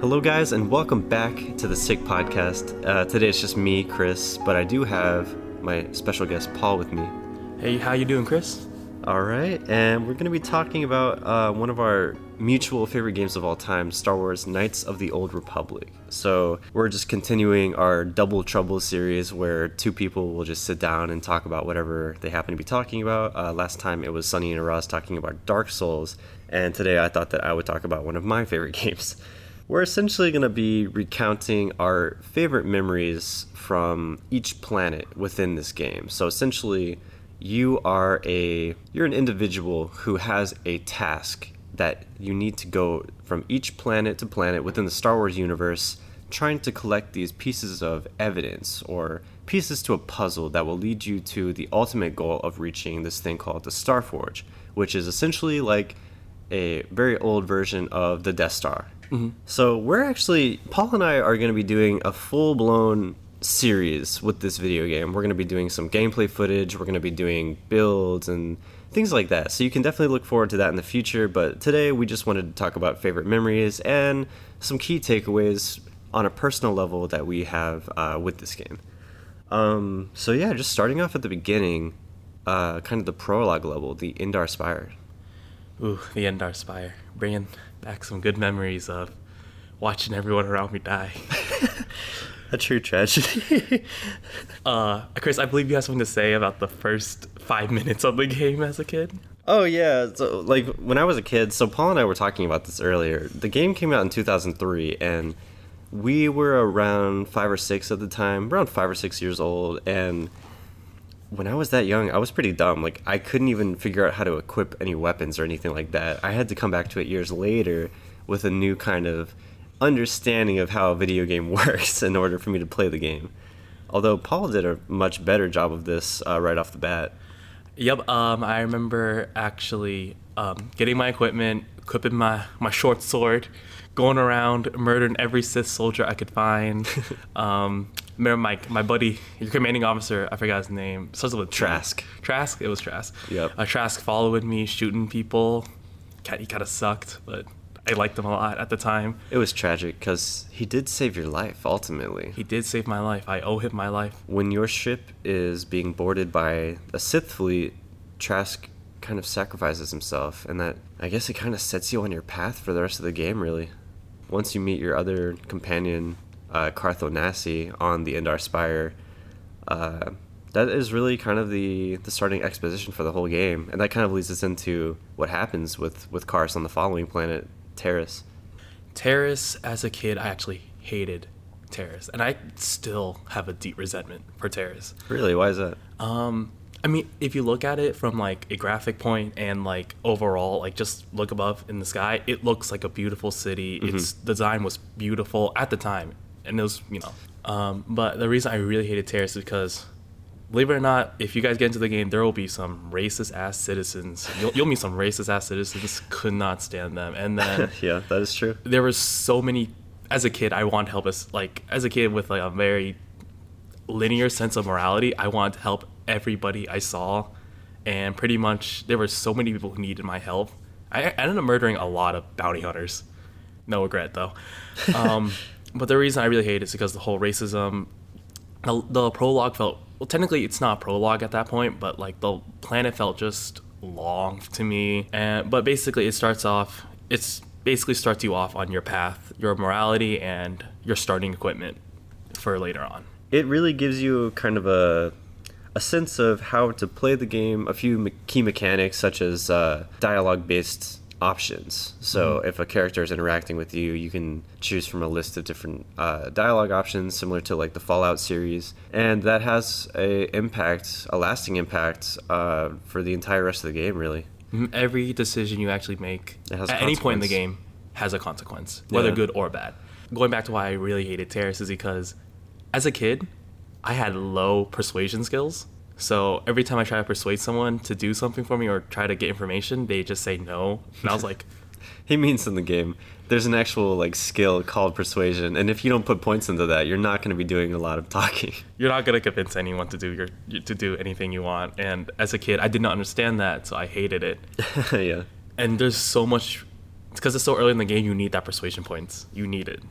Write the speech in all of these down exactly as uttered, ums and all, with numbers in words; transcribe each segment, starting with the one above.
Hello guys, and welcome back to the Sick Podcast. Uh, today it's just me, Chris, but I do have my special guest, Paul, with me. Hey, how you doing, Chris? All right, and we're going to be talking about uh, one of our mutual favorite games of all time, Star Wars Knights of the Old Republic. So we're just continuing our Double Trouble series where two people will just sit down and talk about whatever they happen to be talking about. Uh, last time it was Sunny and Aras talking about Dark Souls, and today I thought that I would talk about one of my favorite games. We're essentially going to be recounting our favorite memories from each planet within this game. So essentially, you are a you're an individual who has a task that you need to go from each planet to planet within the Star Wars universe, trying to collect these pieces of evidence or pieces to a puzzle that will lead you to the ultimate goal of reaching this thing called the Star Forge, which is essentially like a very old version of the Death Star. Mm-hmm. So we're actually, Paul and I are going to be doing a full-blown series with this video game. We're going to be doing some gameplay footage, we're going to be doing builds and things like that. So you can definitely look forward to that in the future, but today we just wanted to talk about favorite memories and some key takeaways on a personal level that we have uh, with this game. Um, so yeah, just starting off at the beginning, uh, kind of the prologue level, the Endar Spire. Ooh, the Endar Spire. Bringing back some good memories of watching everyone around me die. A true tragedy. uh, Chris, I believe you have something to say about the first five minutes of the game as a kid. Oh, yeah. So, like, when I was a kid, so Paul and I were talking about this earlier. The game came out in two thousand three, and we were around five or six at the time, around five or six years old, and when I was that young, I was pretty dumb. Like, I couldn't even figure out how to equip any weapons or anything like that. I had to come back to it years later with a new kind of understanding of how a video game works in order for me to play the game. Although Paul did a much better job of this uh, right off the bat. Yep, um, I remember actually um, getting my equipment, equipping my, my short sword, going around, murdering every Sith soldier I could find. um... Remember my, my buddy, your commanding officer, I forgot his name. Starts with Trask. Trask? It was Trask. Yep. Uh, Trask followed me, shooting people. He kind of sucked, but I liked him a lot at the time. It was tragic because he did save your life, ultimately. He did save my life. I owe him my life. When your ship is being boarded by a Sith fleet, Trask kind of sacrifices himself, and that, I guess, it kind of sets you on your path for the rest of the game, really. Once you meet your other companion, Uh, Carth Onasi, on the Endar Spire, uh, that is really kind of the, the starting exposition for the whole game, and that kind of leads us into what happens with, with Karst on the following planet, Taris. Taris, as a kid, I actually hated Taris, and I still have a deep resentment for Taris. Really? Why is that? Um, I mean, if you look at it from like a graphic point and like overall, like just look above in the sky, it looks like a beautiful city. Mm-hmm. Its design was beautiful at the time. And it was, you know, um, but the reason I really hated Taris is because, believe it or not, if you guys get into the game, there will be some racist-ass citizens. You'll, you'll meet some racist-ass citizens. Could not stand them. And then yeah, that is true. There were so many. As a kid, I wanted to help us. Like as a kid with like a very linear sense of morality, I wanted to help everybody I saw, and pretty much there were so many people who needed my help. I, I ended up murdering a lot of bounty hunters. No regret though. Um, But the reason I really hate it is because the whole racism, the, the prologue felt, well, technically it's not a prologue at that point, but like the planet felt just long to me. And but basically it starts off, it's basically starts you off on your path, your morality and your starting equipment for later on. It really gives you kind of a a sense of how to play the game, a few key mechanics such as uh, dialogue-based options. So mm-hmm. if a character is interacting with you, you can choose from a list of different uh, dialogue options, similar to like the Fallout series, and that has a impact, a lasting impact uh, for the entire rest of the game, really. Every decision you actually make at any point in the game has a consequence, whether yeah. good or bad. Going back to why I really hated Taris is because as a kid, I had low persuasion skills. So every time I try to persuade someone to do something for me or try to get information, they just say no. And I was like... He means in the game, there's an actual like skill called persuasion. And if you don't put points into that, you're not going to be doing a lot of talking. You're not going to convince anyone to do your to do anything you want. And as a kid, I did not understand that, so I hated it. Yeah. And there's so much It's because it's so early in the game, you need that persuasion points. You need it.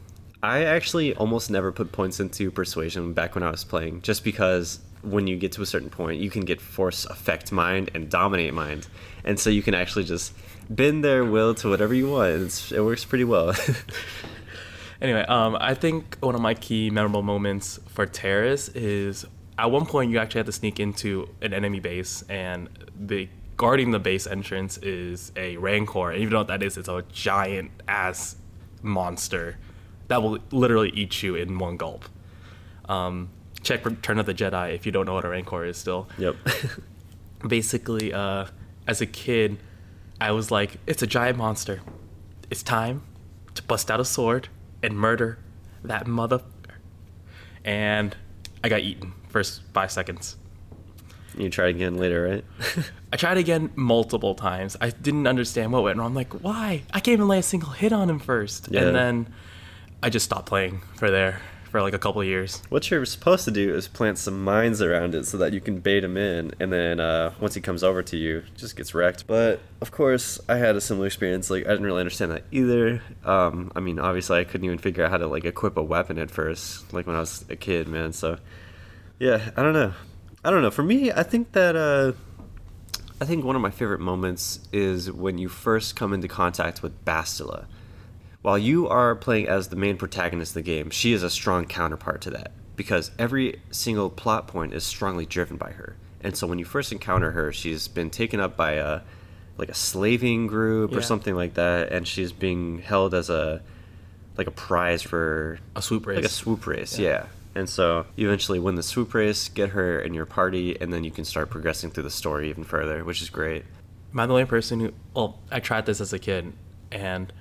I actually almost never put points into persuasion back when I was playing, just because when you get to a certain point, you can get force affect mind and dominate mind. And so you can actually just bend their will to whatever you want. It's, it works pretty well. Anyway, um, I think one of my key memorable moments for Taris is at one point you actually had to sneak into an enemy base, and the guarding the base entrance is a Rancor. And even though what that is, it's a giant ass monster that will literally eat you in one gulp. Um, check Return of the Jedi if you don't know what a Rancor is still. Yep. Basically, uh, as a kid, I was like, it's a giant monster. It's time to bust out a sword and murder that motherfucker. And I got eaten first five seconds. You tried again later, right? I tried again multiple times. I didn't understand what went wrong. I'm like, why? I can't even lay a single hit on him first. Yeah. And then I just stopped playing for there for like a couple of years. What you're supposed to do is plant some mines around it so that you can bait him in, and then uh, once he comes over to you, just gets wrecked. But of course, I had a similar experience. Like, I didn't really understand that either. Um, I mean, obviously, I couldn't even figure out how to like equip a weapon at first, like when I was a kid, man. So, yeah, I don't know. I don't know. For me, I think that uh, I think one of my favorite moments is when you first come into contact with Bastila. While you are playing as the main protagonist of the game, she is a strong counterpart to that, because every single plot point is strongly driven by her. And so when you first encounter her, she's been taken up by a like a slaving group yeah. or something like that, and she's being held as a like a prize for a swoop race. Like a swoop race, yeah. yeah. And so you eventually win the swoop race, get her in your party, and then you can start progressing through the story even further, which is great. Am I the only person who... Well, I tried this as a kid, and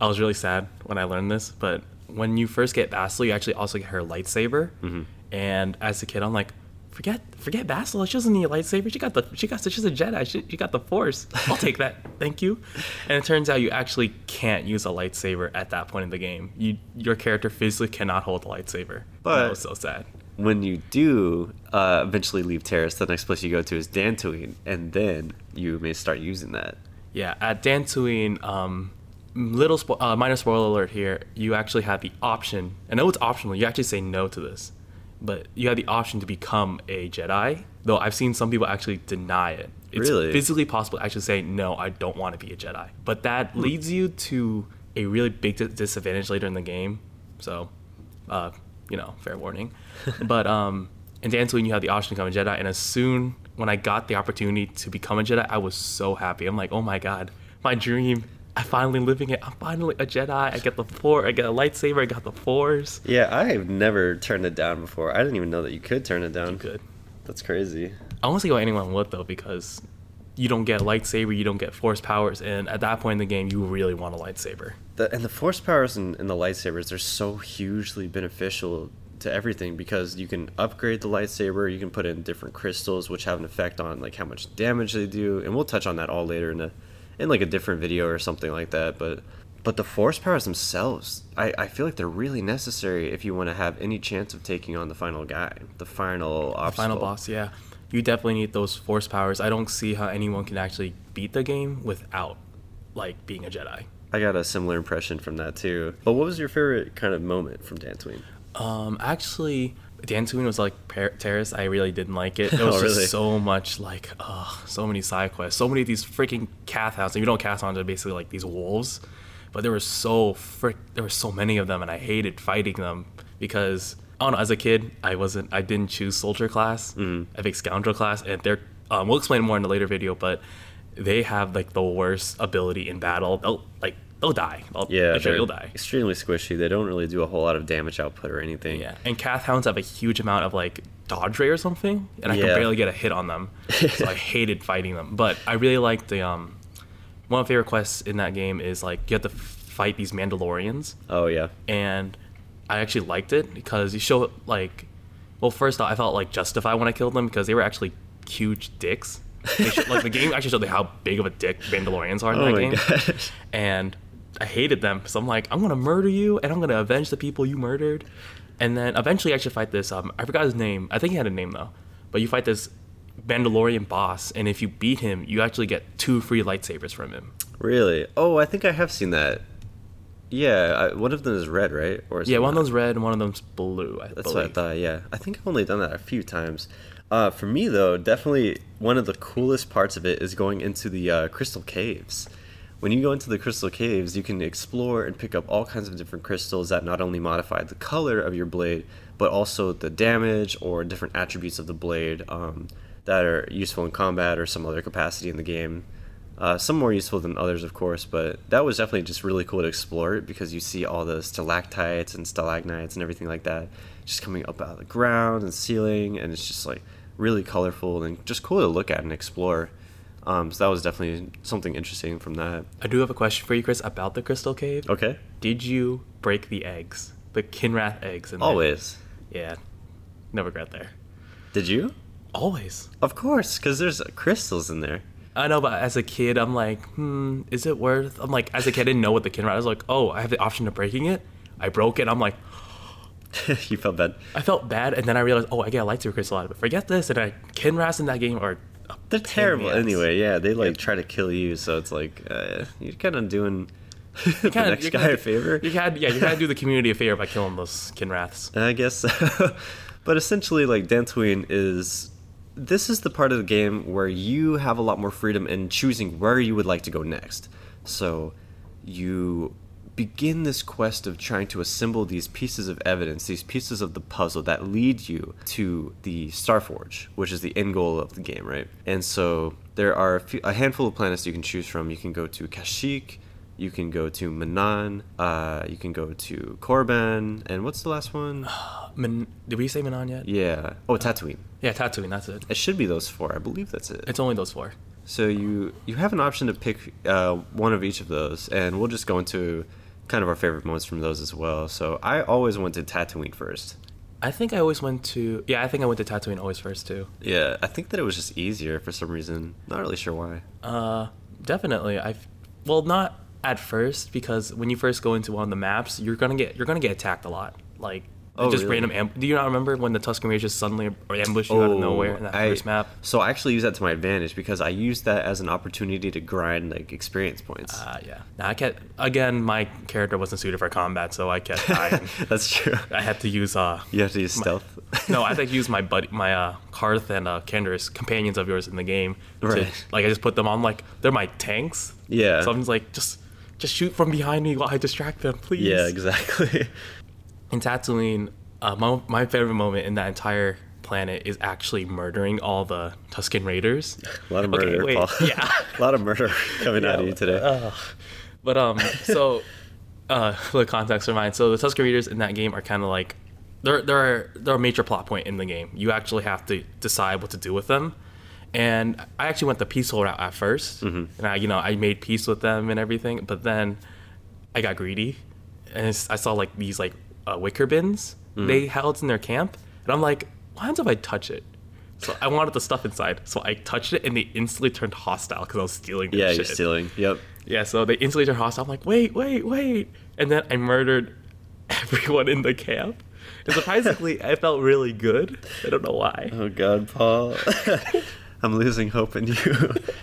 I was really sad when I learned this, but when you first get Bastila, you actually also get her lightsaber. Mm-hmm. And as a kid, I'm like, forget forget Bastila. She doesn't need a lightsaber. She got the she got she's a Jedi. She, she got the Force. I'll take that. Thank you. And it turns out you actually can't use a lightsaber at that point in the game. You your character physically cannot hold a lightsaber. But that was so sad. When you do uh, eventually leave Taris, the next place you go to is Dantooine, and then you may start using that. Yeah, at Dantooine. Um, Little spo- uh, minor spoiler alert here, you actually have the option, I know it's optional, you actually say no to this, but you have the option to become a Jedi, though I've seen some people actually deny it. It's really? physically possible to actually say, no, I don't want to be a Jedi. But that hmm. leads you to a really big d- disadvantage later in the game, so, uh, you know, fair warning. But um, in Dantooine, you have the option to become a Jedi, and as soon when I got the opportunity to become a Jedi, I was so happy. I'm like, oh my god, my dream... I'm finally living it. I'm finally a Jedi. I get the Force. I get a lightsaber. I got the Force. Yeah, I have never turned it down before. I didn't even know that you could turn it down. You could. That's crazy. I won't see why anyone would, though, because you don't get a lightsaber, you don't get Force powers, and at that point in the game, you really want a lightsaber. The, and the Force powers and, and the lightsabers are so hugely beneficial to everything, because you can upgrade the lightsaber, you can put in different crystals, which have an effect on like how much damage they do, and we'll touch on that all later in the in like a different video or something like that, but but the Force powers themselves, I, I feel like they're really necessary if you want to have any chance of taking on the final guy, the final obstacle. The final boss, yeah. You definitely need those Force powers. I don't see how anyone can actually beat the game without, like, being a Jedi. I got a similar impression from that, too. But what was your favorite kind of moment from Dantooine? Um, actually, Dantooine was like Taris. I really didn't like it. There was oh, really? just so much like, ugh, so many side quests, so many of these freaking Cathhounds. If you don't Cathhounds, they're basically like these wolves, but there were so frick, there were so many of them, and I hated fighting them because I don't know. As a kid, I wasn't, I didn't choose soldier class. Mm. I picked scoundrel class, and they're. Um, we'll explain more in a later video, but they have like the worst ability in battle. They'll like. They'll die. I'll, yeah, sure you'll die. Extremely squishy. They don't really do a whole lot of damage output or anything. Yeah, and Cathhounds have a huge amount of like dodge rate or something, and I yeah. can barely get a hit on them. So I hated fighting them. But I really liked the um. One of my favorite quests in that game is like you have to fight these Mandalorians. Oh yeah. And I actually liked it because you show like, well, first off, I felt like justified when I killed them because they were actually huge dicks. They show, like the game actually showed how big of a dick Mandalorians are in oh that game. Gosh. And I hated them, so I'm like, I'm gonna murder you, and I'm gonna avenge the people you murdered, and then eventually I should fight this. Um, I forgot his name. I think he had a name though, but you fight this Mandalorian boss, and if you beat him, you actually get two free lightsabers from him. Really? Oh, I think I have seen that. Yeah, I, one of them is red, right? Or is yeah, one not? of them's red and one of them's blue, I That's believe. what I thought, yeah. I think I've only done that a few times. Uh, for me, though, definitely one of the coolest parts of it is going into the uh, crystal caves. When you go into the crystal caves, you can explore and pick up all kinds of different crystals that not only modify the color of your blade, but also the damage or different attributes of the blade um, that are useful in combat or some other capacity in the game. Uh, some more useful than others, of course, but that was definitely just really cool to explore because you see all the stalactites and stalagmites and everything like that just coming up out of the ground and ceiling, and it's just like really colorful and just cool to look at and explore. Um, so that was definitely something interesting from that. I do have a question for you, Chris, about the crystal cave. Okay. Did you break the eggs, the Kinrath eggs? In Always. There? Yeah. No regret there. Did you? Always. Of course, because there's crystals in there. I know, but as a kid, I'm like, hmm, is it worth... I'm like, as a kid, I didn't know what the Kinrath... I was like, oh, I have the option of breaking it? I broke it. I'm like... You felt bad. I felt bad, and then I realized, oh, I get a lightsaber crystal out of it. Forget this, and I... Kinraths in that game are... They're terrible anyway, yeah. They, like, yeah. try to kill you, so it's like, uh, you're kind of doing the kinda, next guy kinda, a favor. You kinda, yeah, you kind of do the community a favor by killing those Kinraths. I guess so. But essentially, like, Dantooine is... This is the part of the game where you have a lot more freedom in choosing where you would like to go next. So you begin this quest of trying to assemble these pieces of evidence, these pieces of the puzzle that lead you to the Star Forge, which is the end goal of the game, right? And so there are a, few, a handful of planets you can choose from. You can go to Kashyyyk, you can go to Manaan, uh, you can go to Korriban, and what's the last one? Man- Did we say Manaan yet? Yeah. Oh, Tatooine. Yeah, Tatooine, that's it. It should be those four. I believe that's it. It's only those four. So you, you have an option to pick uh, one of each of those, and we'll just go into kind of our favorite moments from those as well. So I always went to Tatooine first. I think I always went to... Yeah, I think I went to Tatooine always first, too. Yeah, I think that it was just easier for some reason. Not really sure why. Uh, definitely. I've Well, not... at first, because when you first go into one of the maps, you're gonna get you're gonna get attacked a lot. Like oh, just really? random. Amb- Do you not remember when the Tusken Raider just suddenly ambushed you oh, out of nowhere in that I, first map? So I actually use that to my advantage because I used that as an opportunity to grind like experience points. Ah, uh, yeah. Now I kept again. My character wasn't suited for combat, so I kept dying. That's true. I had to use uh. You have to use my, stealth. No, I had to use my buddy, my uh, Carth and uh, Candor's companions of yours in the game. Right. To, like I just put them on. Like they're my tanks. Yeah. So I'm just like just. Just shoot from behind me while I distract them, please. Yeah, exactly. In Tatooine, uh, my, my favorite moment in that entire planet is actually murdering all the Tusken Raiders. A lot of murder, okay, Paul. Yeah. A lot of murder coming yeah, out of you today. Uh, but, um, so, uh, for the context of mine, so the Tusken Raiders in that game are kind of like, they're, they're, they're a major plot point in the game. You actually have to decide what to do with them. And I actually went the peaceful route at first, mm-hmm. and I, you know, I made peace with them and everything. But then I got greedy, and I saw like these like uh, wicker bins mm-hmm. they held in their camp, and I'm like, why don't I touch it? So I wanted the stuff inside, so I touched it, and they instantly turned hostile because I was stealing. Their yeah, shit. You're stealing. Yep. Yeah, so they instantly turned hostile. I'm like, wait, wait, wait, and then I murdered everyone in the camp. And surprisingly, I felt really good. I don't know why. Oh God, Paul. I'm losing hope in you.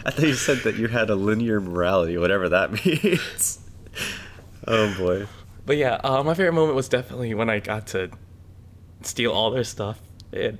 I thought you said that you had a linear morality, whatever that means. Oh, boy. But yeah, uh, my favorite moment was definitely when I got to steal all their stuff and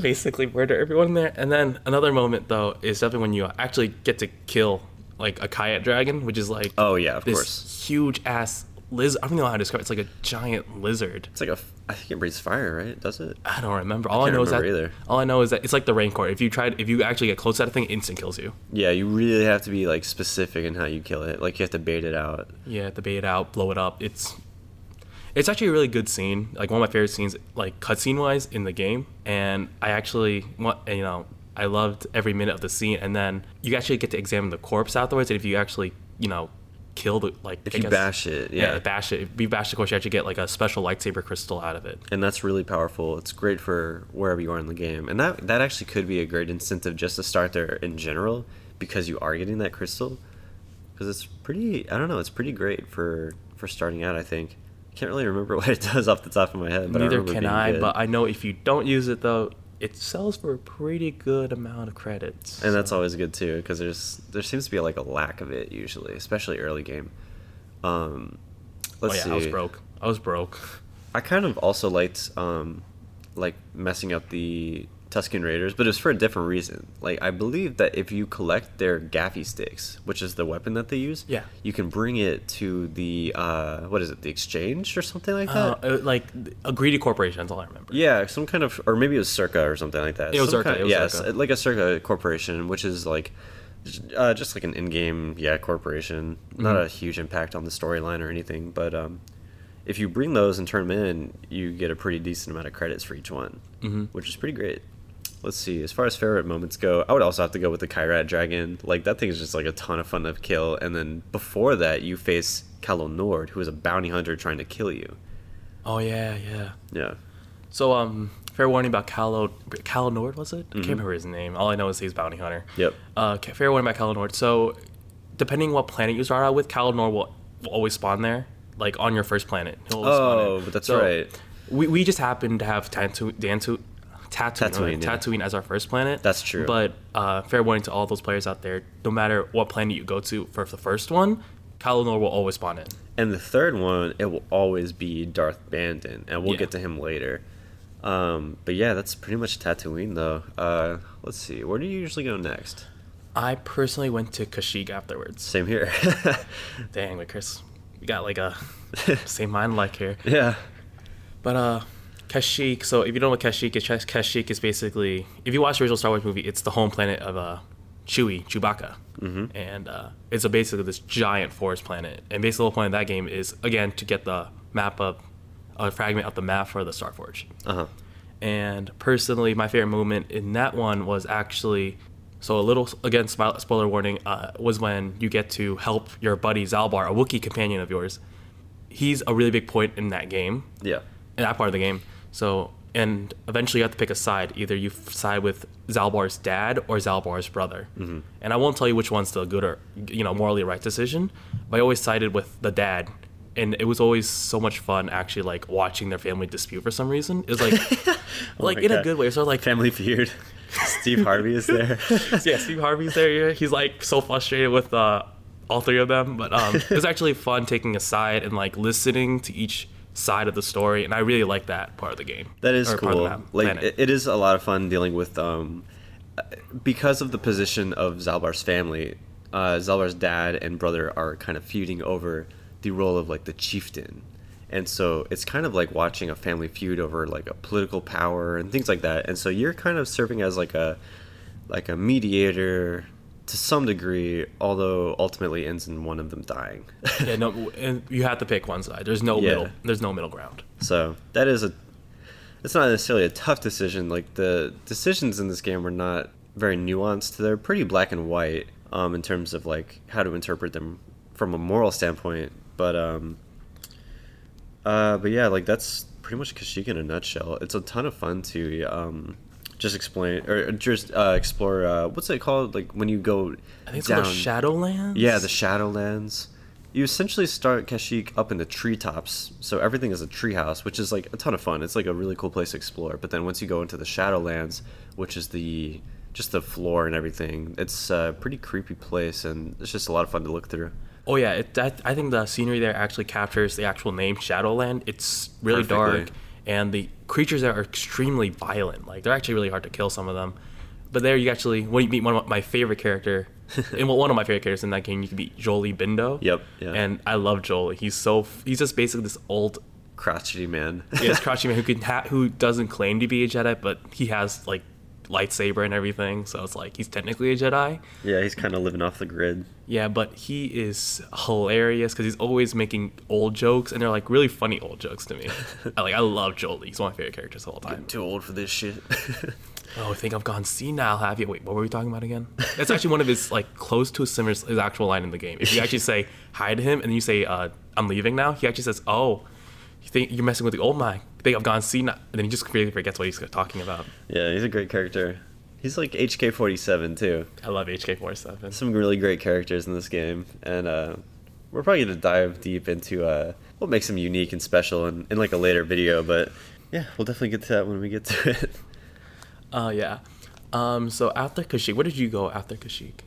basically murder everyone there. And then another moment, though, is definitely when you actually get to kill, like, a Krayt Dragon, which is, like, oh, yeah, of this course. huge-ass lizard. I don't know how to describe it. It's like a giant lizard. It's like a... I think it breathes fire, right? Does it? I don't remember. All I, I know is that either. all I know is that it's like the Rancor. If you tried, if you actually get close to that thing, it instant kills you. Yeah, you really have to be like specific in how you kill it. Like you have to bait it out. Yeah, you have to bait it out, blow it up. It's, it's actually a really good scene. Like one of my favorite scenes, like cutscene wise, in the game. And I actually, you know, I loved every minute of the scene. And then you actually get to examine the corpse afterwards. And if you actually, you know. kill the like if I you guess, bash it yeah. yeah bash it if you bash the course you actually get like a special lightsaber crystal out of it, and that's really powerful. It's great for wherever you are in the game, and that that actually could be a great incentive just to start there in general, because you are getting that crystal, because it's pretty I don't know it's pretty great for for starting out. I think I can't really remember what it does off the top of my head, but neither I can I good. But I know if you don't use it though, it sells for a pretty good amount of credits. And that's always good too, because there's there seems to be like a lack of it usually, especially early game. Um, let's oh yeah, see. I was broke. I was broke. I kind of also liked um, like messing up the Tusken Raiders, but it was for a different reason. Like, I believe that if you collect their gaffy sticks, which is the weapon that they use, yeah, you can bring it to the uh, what is it, the exchange or something like that? Uh, like a greedy corporation, that's all I remember. Yeah, some kind of, or maybe it was Circa or something like that. It was some Circa. Kind of, it was yeah, Circa. Like a Circa corporation, which is like uh, just like an in-game yeah corporation. Mm-hmm. Not a huge impact on the storyline or anything, but um, if you bring those and turn them in, you get a pretty decent amount of credits for each one, mm-hmm. which is pretty great. Let's see, as far as favorite moments go, I would also have to go with the Krayt Dragon. Like, that thing is just like a ton of fun to kill. And then before that, you face Calo Nord, who is a bounty hunter trying to kill you. Oh, yeah, yeah. Yeah. So, um, fair warning about Calo... Calo Nord, was it? Mm-hmm. I can't remember his name. All I know is he's bounty hunter. Yep. Uh, fair warning about Calo Nord. So, depending on what planet you start out with, Calo Nord will, will always spawn there. Like, on your first planet. He'll always oh, spawn in. But that's so, right. We, we just happen to have Dantooine... Dantu- Tatooine, Tatooine, yeah. Tatooine as our first planet. That's true. But uh, fair warning to all those players out there, no matter what planet you go to for the first one, Calo Nord will always spawn in. And the third one, it will always be Darth Bandon, and we'll yeah. get to him later. Um, but yeah, that's pretty much Tatooine, though. Uh, let's see, where do you usually go next? I personally went to Kashyyyk afterwards. Same here. Dang, but Chris, we got like a same mind like here. Yeah. But, uh... Kashyyyk, so if you don't know what Kashyyyk is, Kashyyyk is basically, if you watch the original Star Wars movie, it's the home planet of uh, Chewie, Chewbacca. Mm-hmm. And uh, it's a basically this giant forest planet. And basically the whole point of that game is, again, to get the map up, a fragment of the map for the Star Forge. Uh-huh. And personally, my favorite moment in that one was actually, so a little, again, spoiler warning, uh, was when you get to help your buddy Zalbar, a Wookiee companion of yours. He's a really big point in that game. Yeah. In that part of the game. So, and eventually you have to pick a side. Either you side with Zalbar's dad or Zalbar's brother. Mm-hmm. And I won't tell you which one's the good or, you know, morally right decision, but I always sided with the dad. And it was always so much fun actually, like, watching their family dispute for some reason. It was like, oh like in God. a good way. So, like, Family Feud. Steve Harvey is there. Yeah, Steve Harvey's there. He's, like, so frustrated with uh, all three of them. But um, it was actually fun taking a side and, like, listening to each side of the story, and I really like that part of the game. That is cool. Like, it, it is a lot of fun dealing with um because of the position of Zalbar's family. uh Zalbar's dad and brother are kind of feuding over the role of, like, the chieftain, and so it's kind of like watching a family feud over, like, a political power and things like that. And so you're kind of serving as like a like a mediator to some degree, although ultimately ends in one of them dying. Yeah, no, and you have to pick one side. There's no yeah. middle. There's no middle ground. So that is a. It's not necessarily a tough decision. Like, the decisions in this game are not very nuanced. They're pretty black and white um, in terms of, like, how to interpret them from a moral standpoint. But um, uh, but yeah, like, that's pretty much Kashyyyk in a nutshell. It's a ton of fun to um. Just explain, or just uh, explore, uh, what's it called? Like, when you go down... I think it's called the Shadowlands? Yeah, the Shadowlands. You essentially start Kashyyyk up in the treetops, so everything is a treehouse, which is, like, a ton of fun. It's, like, a really cool place to explore. But then once you go into the Shadowlands, which is the just the floor and everything, it's a pretty creepy place, and it's just a lot of fun to look through. Oh, yeah. It, that, I think the scenery there actually captures the actual name Shadowland. It's really Perfectly. dark. And the creatures there are extremely violent. Like, they're actually really hard to kill, some of them. But there you actually, when you meet one of my favorite character, and one of my favorite characters in that game, you can meet Jolee Bindo. Yep. Yeah. And I love Jolee. He's so, he's just basically this old... crotchety man. Yeah, this crotchety man who can ha- who doesn't claim to be a Jedi, but he has, like, lightsaber and everything. So it's like, he's technically a Jedi. Yeah, he's kind of living off the grid. Yeah, but he is hilarious because he's always making old jokes, and they're, like, really funny old jokes to me. I, like, I love Jolee. He's one of my favorite characters the whole time. Getting too old for this shit. Oh, I think I've gone senile, have you? Wait, what were we talking about again? That's actually one of his, like, close to his, his actual line in the game. If you actually say hi to him and then you say, uh, I'm leaving now, he actually says, oh, you think you're messing with the old mind. I think I've gone senile. And then he just completely forgets what he's talking about. Yeah, he's a great character. He's like H K forty-seven, too. I love H K forty-seven. Some really great characters in this game. And uh, we're probably going to dive deep into uh, what makes him unique and special in, in like a later video. But yeah, we'll definitely get to that when we get to it. Oh, uh, yeah. Um, so after Kashyyyk, where did you go after Kashyyyk?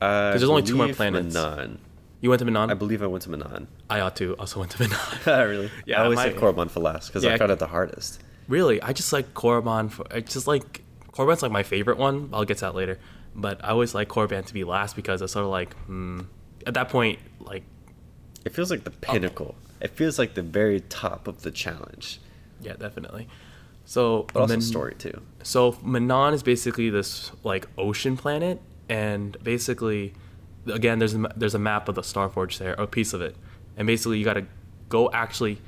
Uh, there's only two more planets. Manaan. You went to Manaan? I believe I went to Manaan. I ought to also went to Manaan. Really? Yeah. I always my, save Korriban for last because yeah, I found it the hardest. Really? I just like Korriban. For, I just like Korriban's like my favorite one. I'll get to that later. But I always like Korriban to be last because it's sort of like hmm, at that point, like it feels like the pinnacle. Oh. It feels like the very top of the challenge. Yeah, definitely. So, but also Man- story too. So Manaan is basically this like ocean planet, and basically, again, there's a, there's a map of the Star Forge there, or a piece of it, and basically you gotta go actually.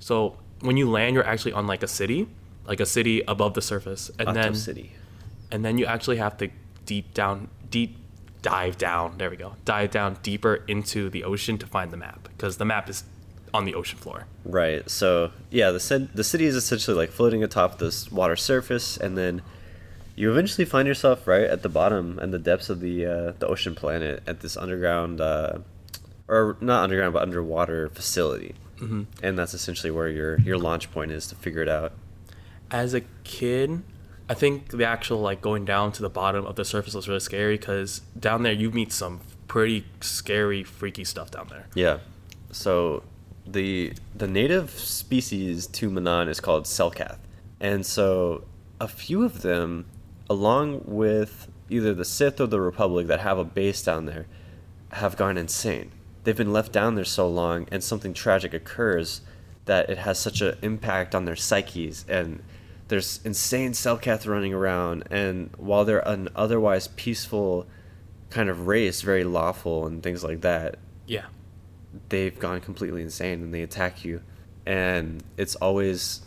So when you land, you're actually on like a city, like a city above the surface, and Auto then city, and then you actually have to deep down, deep dive down. There we go, dive down deeper into the ocean to find the map because the map is on the ocean floor. Right. So yeah, the the city is essentially like floating atop this water surface, and then you eventually find yourself right at the bottom and the depths of the uh, the ocean planet at this underground, uh, or not underground, but underwater facility. Mm-hmm. And that's essentially where your your launch point is to figure it out. As a kid, I think the actual like going down to the bottom of the surface was really scary because down there you meet some pretty scary, freaky stuff down there. Yeah. So the the native species to Manaan is called Selkath, and so a few of them, along with either the Sith or the Republic that have a base down there, have gone insane. They've been left down there so long, and something tragic occurs that it has such an impact on their psyches, and there's insane Selkath running around, and while they're an otherwise peaceful kind of race, very lawful and things like that, yeah, they've gone completely insane and they attack you. And it's always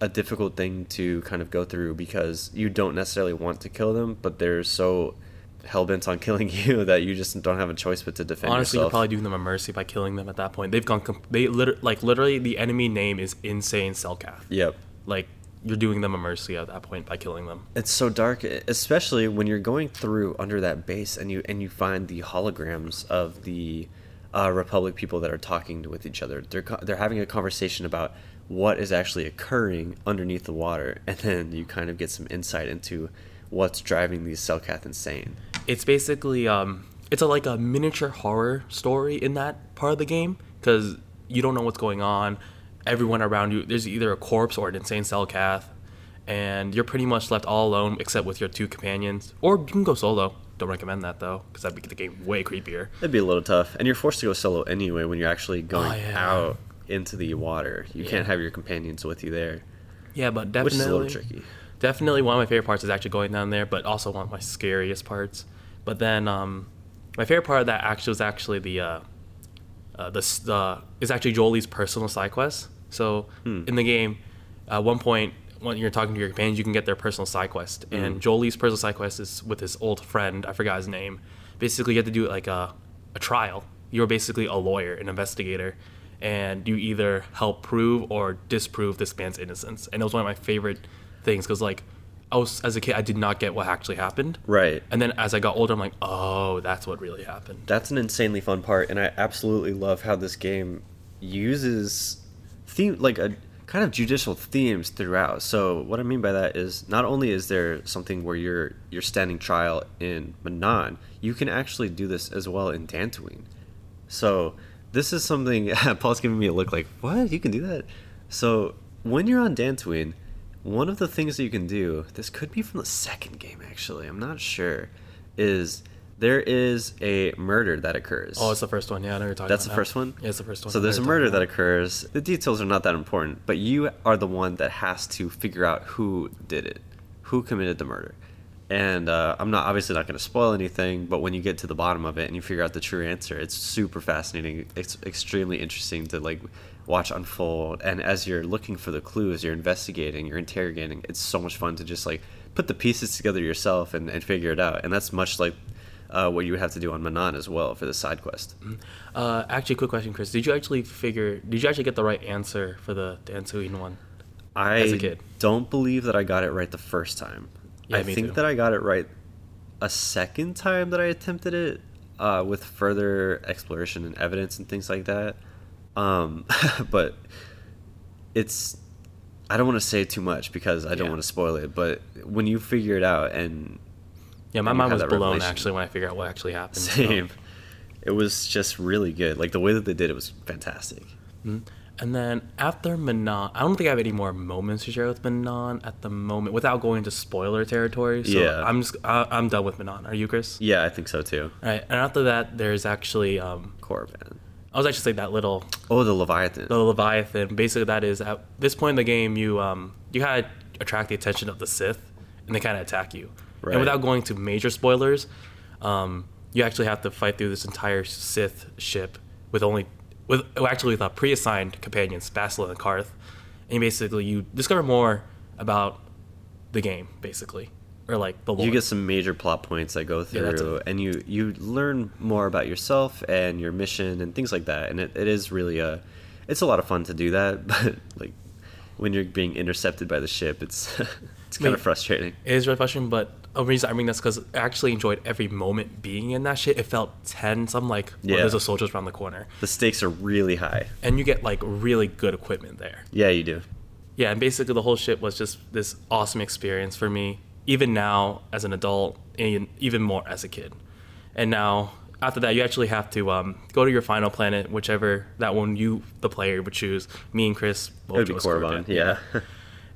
a difficult thing to kind of go through because you don't necessarily want to kill them, but they're so hell-bent on killing you that you just don't have a choice but to defend honestly, yourself. Honestly, you're probably doing them a mercy by killing them at that point. They've gone... Com- they lit- Like, literally, the enemy name is Insane Selkath. Yep. Like, you're doing them a mercy at that point by killing them. It's so dark, especially when you're going through under that base and you, and you find the holograms of the uh, Republic people that are talking with each other. They're co- They're having a conversation about what is actually occurring underneath the water, and then you kind of get some insight into what's driving these Selkath insane. It's basically um it's a, like a miniature horror story in that part of the game because you don't know what's going on. Everyone around you, there's either a corpse or an insane Selkath, and you're pretty much left all alone except with your two companions, or you can go solo. Don't recommend that though because that'd make the game way creepier. It'd be a little tough, and you're forced to go solo anyway when you're actually going oh, yeah. out into the water. You yeah. can't have your companions with you there. Yeah, but definitely, which is a little tricky. Definitely one of my favorite parts is actually going down there, but also one of my scariest parts. But then um, my favorite part of that actually was actually the uh, uh, the uh, is actually Jolee's personal side quest. So hmm. in the game, at one point when you're talking to your companions, you can get their personal side quest, mm-hmm. and Jolee's personal side quest is with his old friend. I forgot his name. Basically, you have to do like a a trial. You're basically a lawyer, an investigator. And you either help prove or disprove this man's innocence. And it was one of my favorite things because, like, I was, as a kid, I did not get what actually happened. Right. And then as I got older, I'm like, oh, that's what really happened. That's an insanely fun part. And I absolutely love how this game uses theme, like a kind of judicial themes throughout. So what I mean by that is not only is there something where you're, you're standing trial in Manaan, you can actually do this as well in Dantooine. So this is something Paul's giving me a look like, what? You can do that? So when you're on Dantooine, one of the things that you can do, this could be from the second game actually, I'm not sure, is there is a murder that occurs. Oh, it's the first one. Yeah, I know you're talking That's about That's the that. first one? Yeah, it's the first one. So there's a murder that occurs. The details are not that important, but you are the one that has to figure out who did it, who committed the murder. And uh, I'm not obviously not going to spoil anything, but when you get to the bottom of it and you figure out the true answer, it's super fascinating. It's extremely interesting to like watch unfold. And as you're looking for the clues, you're investigating, you're interrogating. It's so much fun to just like put the pieces together yourself and, and figure it out. And that's much like uh, what you would have to do on Manaan as well for the side quest. Uh, actually, quick question, Chris. Did you actually figure? Did you actually get the right answer for the Dantooine one? I as a kid? don't believe that I got it right the first time. Yeah, I think too. that I got it right a second time that I attempted it uh, with further exploration and evidence and things like that. Um, but it's I don't want to say too much because I don't yeah. want to spoil it, but when you figure it out and... Yeah, my mind was blown, actually, when I figured out what actually happened. Same. So. It was just really good. Like, the way that they did it was fantastic. Mm-hmm. And then after Manaan, I don't think I have any more moments to share with Manaan at the moment, without going into spoiler territory. So yeah. I'm just, I, I'm done with Manaan. Are you, Chris? Yeah, I think so, too. All right. And after that, there's actually... Um, Korriban. I was actually saying that little... Oh, the Leviathan. The Leviathan. Basically, that is, at this point in the game, you um you kind of attract the attention of the Sith, and they kind of attack you. Right. And without going to major spoilers, um, you actually have to fight through this entire Sith ship with only... with well, actually with uh, pre-assigned companions, Bastila and Carth. And basically, you discover more about the game, basically. Or like the lore. You get some major plot points that go through, yeah, and you, you learn more about yourself and your mission and things like that. And it, it is really a, it's a lot of fun to do that. But like when you're being intercepted by the ship, it's it's kind I mean, of frustrating. It is really frustrating, but a reason I mean that's because I actually enjoyed every moment being in that shit. It felt tense. I'm like, well, yeah. there's a soldiers around the corner. The stakes are really high, and you get like really good equipment there. Yeah, you do. Yeah, and basically the whole ship was just this awesome experience for me. Even now, as an adult, and even more as a kid. And now, after that, you actually have to um, go to your final planet, whichever that one you, the player, would choose. Me and Chris both chose. It would be Korriban, Korriban. yeah.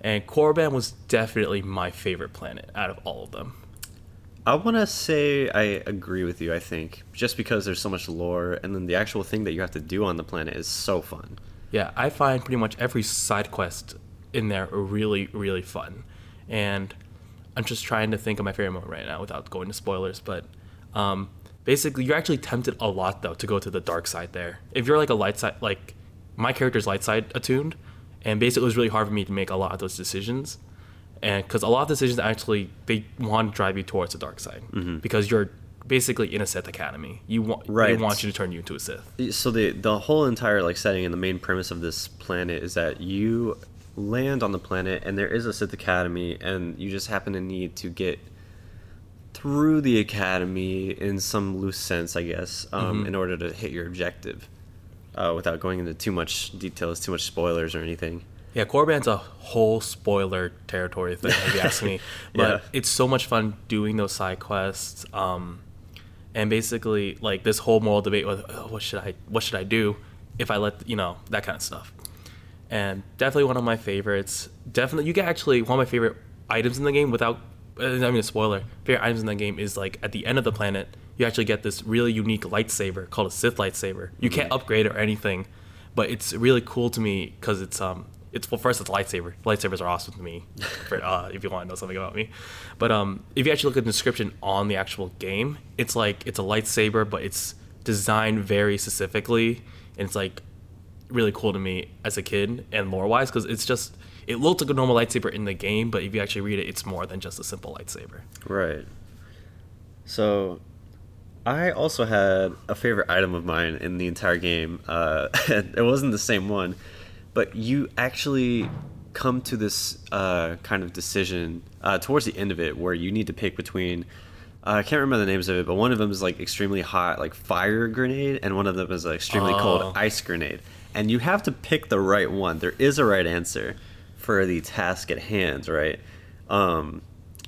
And Korriban was definitely my favorite planet out of all of them. I want to say I agree with you, I think, just because there's so much lore, and then the actual thing that you have to do on the planet is so fun. Yeah, I find pretty much every side quest in there really, really fun. And... I'm just trying to think of my favorite moment right now without going to spoilers, but um, basically you're actually tempted a lot though to go to the dark side there. If you're like a light side, like my character's light side attuned, and basically it was really hard for me to make a lot of those decisions, and because a lot of decisions actually they want to drive you towards the dark side mm-hmm. because you're basically in a Sith Academy. You want right. they want you to turn you into a Sith. So the the whole entire like setting and the main premise of this planet is that you. Land on the planet and there is a Sith Academy and you just happen to need to get through the academy in some loose sense I guess um mm-hmm. in order to hit your objective uh without going into too much details, too much spoilers or anything. Yeah, Korriban's a whole spoiler territory thing if you ask me, but yeah. it's so much fun doing those side quests um and basically like this whole moral debate with oh, what should I what should I do if I let you know that kind of stuff. And definitely one of my favorites. Definitely, you get actually one of my favorite items in the game without, I mean, a spoiler. Favorite items in the game is like at the end of the planet, you actually get this really unique lightsaber called a Sith lightsaber. You mm-hmm. can't upgrade it or anything, but it's really cool to me because it's, um, it's, well, first it's a lightsaber. Lightsabers are awesome to me, for, uh, if you want to know something about me. But um, if you actually look at the description on the actual game, it's like, it's a lightsaber, but it's designed very specifically, and it's like, really cool to me as a kid and lore wise because it's just it looked like a normal lightsaber in the game, but if you actually read it, it's more than just a simple lightsaber. Right. So I also had a favorite item of mine in the entire game. Uh it wasn't the same one, but you actually come to this uh kind of decision uh towards the end of it where you need to pick between Uh, I can't remember the names of it, but one of them is like extremely hot, like fire grenade, and one of them is an extremely oh. cold ice grenade. And you have to pick the right one. There is a right answer for the task at hand, right? Um,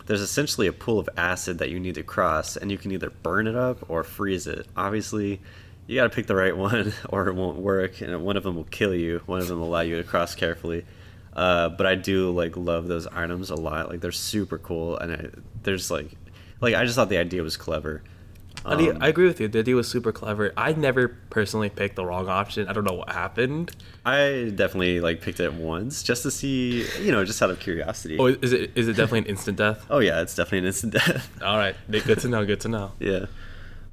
there's essentially a pool of acid that you need to cross, and you can either burn it up or freeze it. Obviously, you got to pick the right one, or it won't work, and one of them will kill you. One of them will allow you to cross carefully. Uh, but I do like love those items a lot. Like they're super cool, and I, there's like. Like, I just thought the idea was clever. Um, I, I agree with you. The idea was super clever. I never personally picked the wrong option. I don't know what happened. I definitely, like, picked it once just to see, you know, just out of curiosity. Oh, is it is it definitely an instant death? Oh, yeah, it's definitely an instant death. All right. Good to know. Good to know. yeah.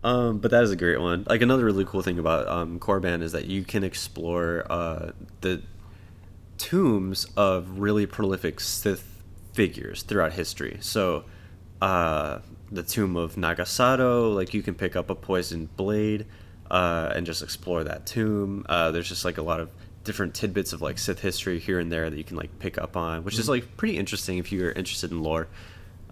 Um, but that is a great one. Like, another really cool thing about um, Korriban is that you can explore uh, the tombs of really prolific Sith figures throughout history. So... Uh, the tomb of Naga Sadow, like you can pick up a poisoned blade uh, and just explore that tomb. Uh, there's just like a lot of different tidbits of like Sith history here and there that you can like pick up on, which mm-hmm. is like pretty interesting if you're interested in lore.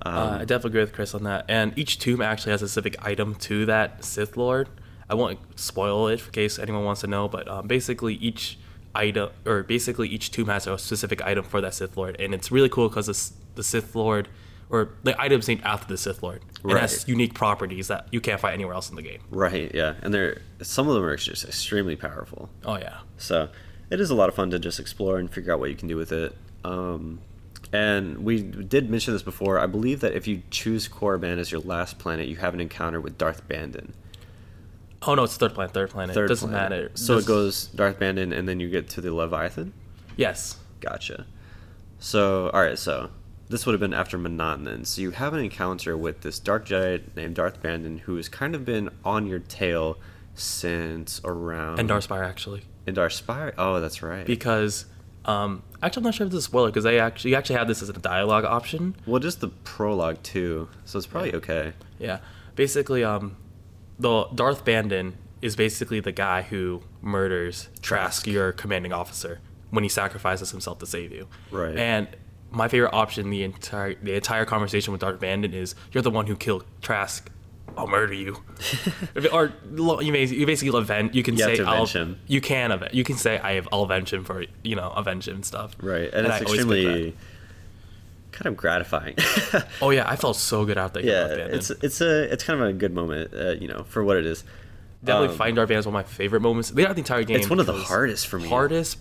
Um, uh, I definitely agree with Chris on that. And each tomb actually has a specific item to that Sith lord. I won't spoil it in case anyone wants to know, but um, basically each item, or basically each tomb has a specific item for that Sith Lord, and it's really cool because the Sith Lord, or the item's named after the Sith Lord, and right. has unique properties that you can't find anywhere else in the game. Right, yeah, and they're some of them are just extremely powerful. Oh yeah. So it is a lot of fun to just explore and figure out what you can do with it. Um, and we did mention this before. I believe that if you choose Korriban as your last planet, you have an encounter with Darth Bandon. Oh, no, it's third planet, third planet. Third Doesn't planet. matter. So this... it goes Darth Bandon, and then you get to the Leviathan? Yes. Gotcha. So, all right, so this would have been after Manaan then. So you have an encounter with this dark Jedi named Darth Bandon, who has kind of been on your tail since around... Endar Spire, actually. Endar Spire? Oh, that's right. Because... Um, actually, I'm not sure if this is a spoiler, because they actually you actually have this as a dialogue option. Well, just the prologue, too, so it's probably yeah. okay. Yeah. Basically, um, the Darth Bandon is basically the guy who murders Trask, Trask, your commanding officer, when he sacrifices himself to save you. Right. And my favorite option, the entire the entire conversation with Darth Bandon is, you're the one who killed Trask. I'll murder you. Or you may you basically avenge you can you say I'll him. you can avenge you can say I have I'll avenge him for you know avenge him and stuff. Right. And, and it's I extremely kind of gratifying. Oh yeah, I felt so good out there. Yeah, it's it's a it's kind of a good moment, uh, you know, for what it is. Definitely um, fighting Darth Bandon is one of my favorite moments. They got the entire game. It's one of the hardest for me. Hardest.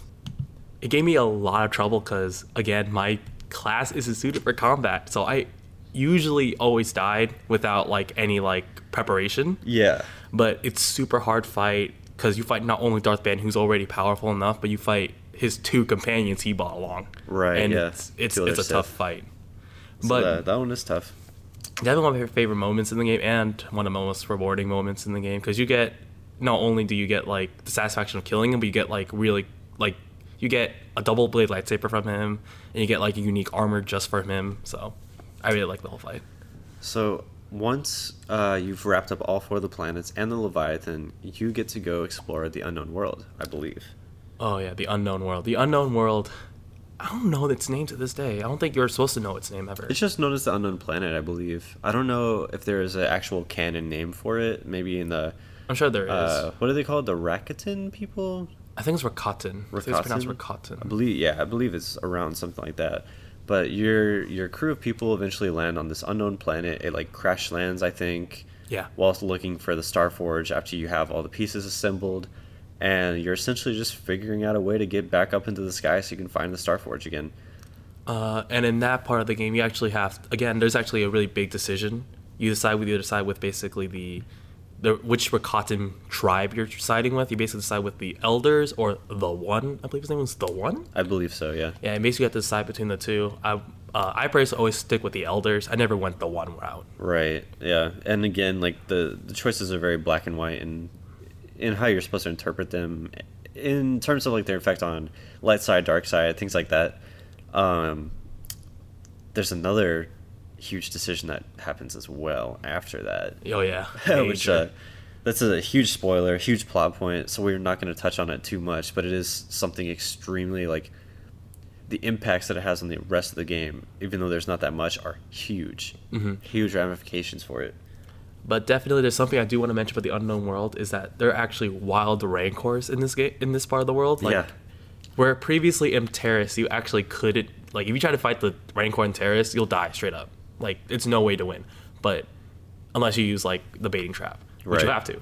It gave me a lot of trouble because again, my class isn't suited for combat, so I usually always died without like any like preparation. Yeah. But it's super hard fight because you fight not only Darth Bandon, who's already powerful enough, but you fight his two companions he brought along. Right. And yeah. it's it's, it's a tough fight. So but that, that one is tough. Definitely one of my favorite moments in the game, and one of the most rewarding moments in the game, because you get not only do you get like the satisfaction of killing him, but you get like really like you get a double blade lightsaber from him, and you get like a unique armor just for him. So I really like the whole fight. So once uh, you've wrapped up all four of the planets and the Leviathan, you get to go explore the unknown world, I believe. Oh, yeah, the unknown world. The unknown world, I don't know its name to this day. I don't think you're supposed to know its name ever. It's just known as the unknown planet, I believe. I don't know if there is an actual canon name for it. Maybe in the... I'm sure there uh, is. What do they call it? The Rakatan people? I think it's Rakatan. Rakatan? I think it's pronounced Rakatan. I believe, yeah, I believe it's around something like that. But your your crew of people eventually land on this unknown planet. It like crash lands, I think. Yeah. Whilst looking for the Star Forge after you have all the pieces assembled, and you're essentially just figuring out a way to get back up into the sky so you can find the Star Forge again. Uh, and in that part of the game, you actually have again. There's actually a really big decision. You decide with the other side with basically the the which Rakatan tribe you're siding with. You basically decide with the Elders or the One. I believe his name was the One. I believe so, yeah. Yeah, and basically you have to decide between the two. I uh, I personally always stick with the Elders. I never went the One route. Right, yeah. And again, like the, the choices are very black and white in, in how you're supposed to interpret them in terms of like their effect on light side, dark side, things like that. Um, there's another huge decision that happens as well after that. Oh yeah. Which uh, that's a huge spoiler, huge plot point, so we're not going to touch on it too much, but it is something extremely like the impacts that it has on the rest of the game, even though there's not that much, are huge. Mm-hmm. Huge ramifications for it. But definitely there's something I do want to mention about the unknown world is that there are actually wild rancors in this game, in this part of the world. Like, yeah. Where previously in Taris you actually couldn't, like if you try to fight the Rancor in Taris, you'll die straight up. Like, it's no way to win, but unless you use, like, the baiting trap, which right. you have to.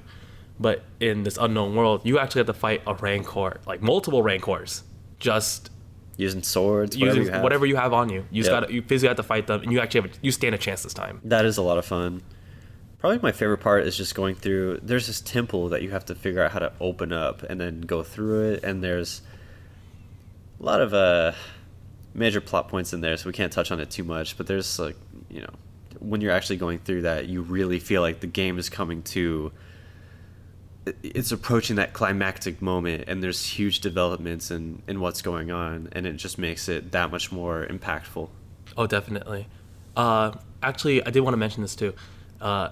But in this unknown world, you actually have to fight a Rancor, like, multiple Rancors, just... Using swords, using whatever you have. Whatever you have on you. You, yep. gotta, you physically have to fight them, and you actually have a, you stand a chance this time. That is a lot of fun. Probably my favorite part is just going through... There's this temple that you have to figure out how to open up and then go through it, and there's a lot of... uh. major plot points in there, so we can't touch on it too much, but there's like, you know, when you're actually going through that, you really feel like the game is coming to, it's approaching that climactic moment, and there's huge developments in, in what's going on, and it just makes it that much more impactful. Oh, definitely. Uh, actually, I did want to mention this too. Uh,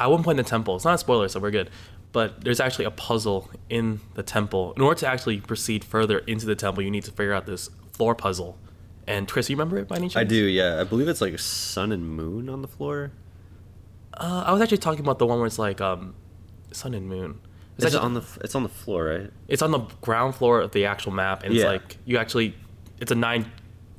at one point in the temple, it's not a spoiler, so we're good, but there's actually a puzzle in the temple. In order to actually proceed further into the temple, you need to figure out this floor puzzle. And Chris, you remember it by any chance? I do, yeah. I believe it's like sun and moon on the floor. Uh, I was actually talking about the one where it's like um, sun and moon. It's, it's, actually, on the, it's on the floor, right? It's on the ground floor of the actual map, and yeah. it's like, you actually, it's a nine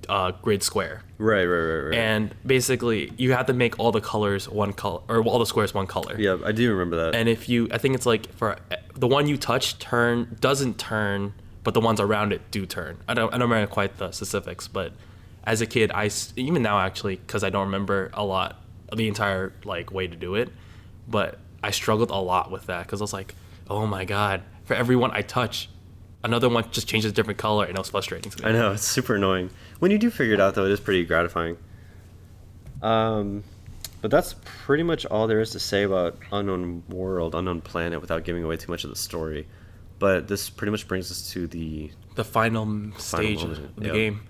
uh, grid square. Right, right, right, right. And basically, you have to make all the colors one color, or all the squares one color. Yeah, I do remember that. And if you, I think it's like, for the one you touch turn, doesn't turn, but the ones around it do turn. I don't, I don't remember quite the specifics, but as a kid, I, even now actually, because I don't remember a lot of the entire like way to do it, but I struggled a lot with that, because I was like, oh my god, for every one I touch, another one just changes a different color, and it was frustrating to me. I know, it's super annoying. When you do figure it out, though, it is pretty gratifying. Um, but that's pretty much all there is to say about Unknown World, Unknown Planet, without giving away too much of the story. But this pretty much brings us to the... The final, final stage moment. of the yep. game.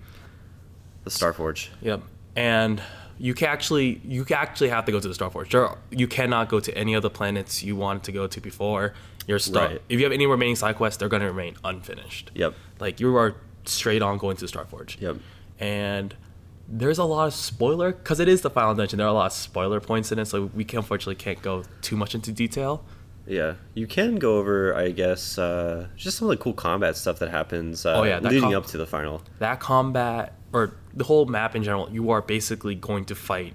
The Star Forge. Yep. And... You can actually you can actually have to go to the Star Forge. You cannot go to any of the planets you wanted to go to before your star. Right. If you have any remaining side quests, they're going to remain unfinished. Yep. Like, you are straight on going to the Star Forge. Yep. And there's a lot of spoiler, because it is the final dungeon. There are a lot of spoiler points in it, so we can, unfortunately can't go too much into detail. Yeah, you can go over, I guess, uh, just some of the cool combat stuff that happens uh, oh, yeah, that leading com- up to the final. That combat, or the whole map in general, you are basically going to fight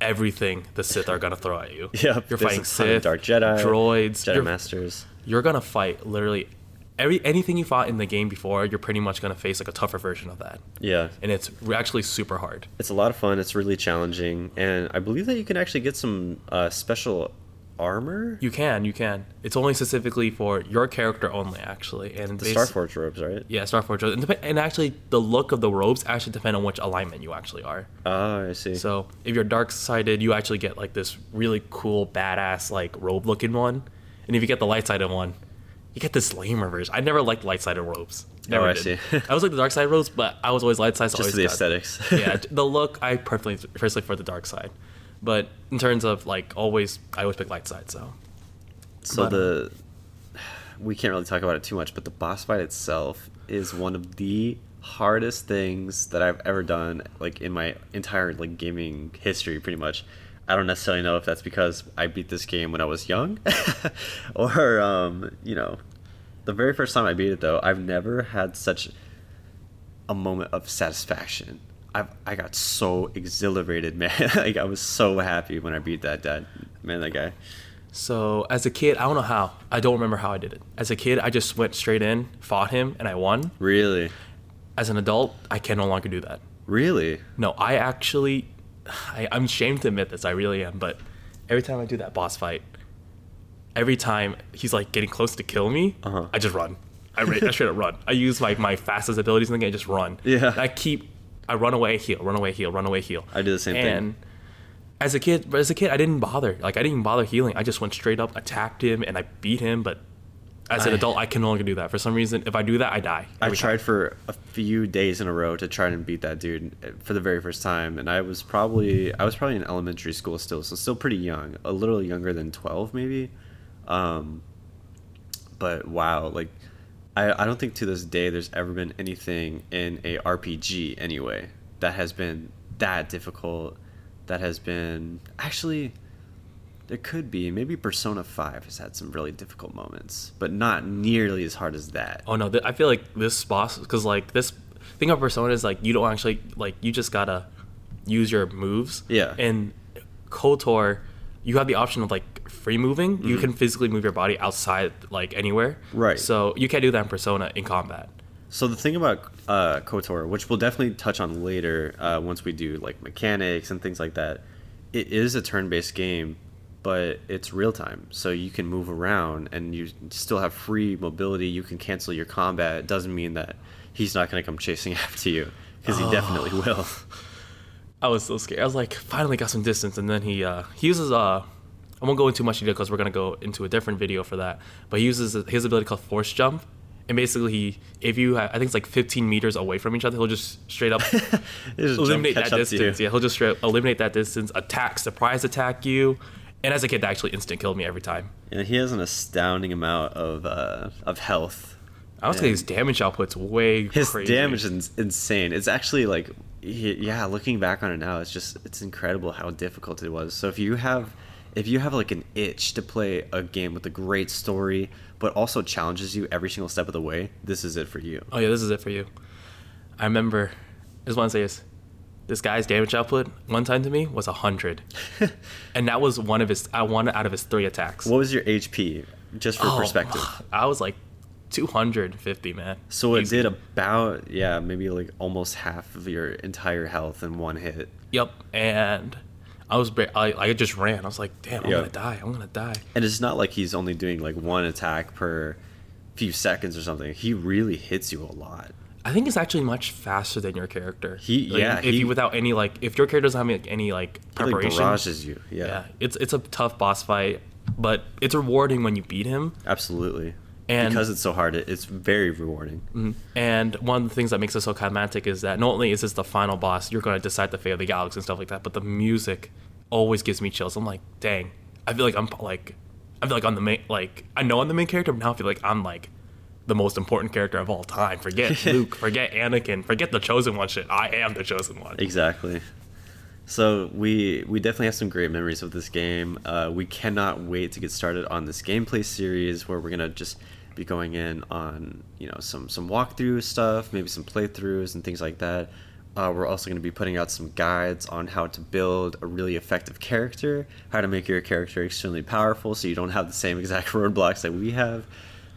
everything the Sith are going to throw at you. Yeah, you're fighting Sith, Dark Jedi, droids, Jedi you're, Masters. You're going to fight literally every anything you fought in the game before. You're pretty much going to face like a tougher version of that. Yeah, and it's actually super hard. It's a lot of fun. It's really challenging, and I believe that you can actually get some uh, special. Armor? You can, you can. It's only specifically for your character only, actually. And the Star Forge robes, right? Yeah, Star Forge robes. And, dep- and actually, the look of the robes actually depend on which alignment you actually are. Oh, I see. So, if you're dark-sided, you actually get, like, this really cool, badass, like, robe-looking one. And if you get the light-sided one, you get this lamer version. I never liked light-sided robes. Never oh, I did. see. I was like the dark-side robes, but I was always light-sided. So Just the aesthetics. Yeah, the look, I personally, personally for the dark side. But in terms of, like, always, I always pick light side, so. So but, the, we can't really talk about it too much, but the boss fight itself is one of the hardest things that I've ever done, like, in my entire, like, gaming history, pretty much. I don't necessarily know if that's because I beat this game when I was young, or, um, you know, the very first time I beat it, though, I've never had such a moment of satisfaction. I've, I got so exhilarated, man. Like, I was so happy when I beat that dad. Man, that guy. So, as a kid, I don't know how. I don't remember how I did it. As a kid, I just went straight in, fought him, and I won. Really? As an adult, I can no longer do that. Really? No, I actually... I, I'm ashamed to admit this. I really am. But every time I do that boss fight, every time he's, like, getting close to kill me, uh-huh. I just run. I, ra- I straight up run. I use, like, my fastest abilities in the game. I just run. Yeah. And I keep... I run away, heal, run away, heal, run away, heal. I do the same and thing. And as a kid, as a kid, I didn't bother. Like, I didn't even bother healing. I just went straight up, attacked him, and I beat him. But as I, an adult, I can no longer do that. For some reason, if I do that, I die. I tried time. for a few days in a row to try and beat that dude for the very first time, and I was probably I was probably in elementary school still, so still pretty young, a little younger than twelve maybe. Um, but wow, like. I don't think to this day there's ever been anything in a R P G anyway that has been that difficult. That has been actually there could be maybe Persona five has had some really difficult moments, but not nearly as hard as that. Oh no, th- I feel like this boss because like this thing of Persona is like you don't actually like you just gotta use your moves. Yeah. And KOTOR, you have the option of like. Free moving, mm-hmm. you can physically move your body outside, like anywhere. Right. So you can't do that in Persona in combat. So the thing about uh, KOTOR, which we'll definitely touch on later, uh, once we do like mechanics and things like that, it is a turn-based game, but it's real time. So you can move around and you still have free mobility. You can cancel your combat. It doesn't mean that he's not going to come chasing after you because he oh. definitely will. I was so scared. I was like, finally got some distance, and then he uh, he uses a. Uh, I won't go into much detail because we're going to go into a different video for that. But he uses his ability called Force Jump. And basically, he if you have, I think it's like fifteen meters away from each other, he'll just straight up just eliminate jump, that distance. Yeah, he'll just straight up eliminate that distance, attack, surprise attack you. And as a kid, that actually instant killed me every time. Yeah, he has an astounding amount of uh, of health. I would say his damage output's way his crazy. His damage is insane. It's actually like, he, yeah, looking back on it now, it's just, it's incredible how difficult it was. So if you have... if you have like an itch to play a game with a great story, but also challenges you every single step of the way, this is it for you. Oh yeah, this is it for you. I remember, I just want to say this, this guy's damage output one time to me was one hundred. And that was one of his, I won out of his three attacks. What was your H P, just for oh, perspective? I was like two hundred fifty, man. So it did about, yeah, maybe like almost half of your entire health in one hit. Yep, and I was I, I just ran. I was like, damn, I'm yep. gonna die. I'm gonna die. And it's not like he's only doing like one attack per few seconds or something. He really hits you a lot. I think he's actually much faster than your character. He like, yeah. If he, you without any like, if your character doesn't have any, like, any like preparation, he like barrages you. Yeah. yeah. It's it's a tough boss fight, but it's rewarding when you beat him. Absolutely. And because it's so hard, it's very rewarding. And one of the things that makes it so climatic is that not only is this the final boss, you're going to decide the fate of the galaxy and stuff like that, but the music always gives me chills. I'm like, dang, I feel like I'm like, I feel like I'm the main, like, I know I'm the main character, but now I feel like I'm like the most important character of all time. Forget Luke, forget Anakin, forget the Chosen One shit. I am the Chosen One. Exactly. So we we definitely have some great memories of this game. Uh, we cannot wait to get started on this gameplay series where we're going to just be going in on, you know, some some walkthrough stuff, maybe some playthroughs and things like that. Uh, we're also going to be putting out some guides on how to build a really effective character, how to make your character extremely powerful so you don't have the same exact roadblocks that we have,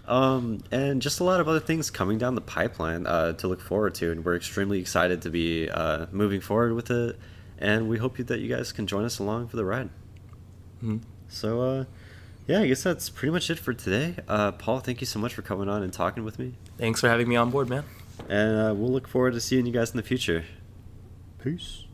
um, and just a lot of other things coming down the pipeline uh, to look forward to, and we're extremely excited to be uh, moving forward with it, and we hope that you guys can join us along for the ride. Mm-hmm. So, uh, yeah, I guess that's pretty much it for today. Uh, Paul, thank you so much for coming on and talking with me. Thanks for having me on board, man. And uh, we'll look forward to seeing you guys in the future. Peace.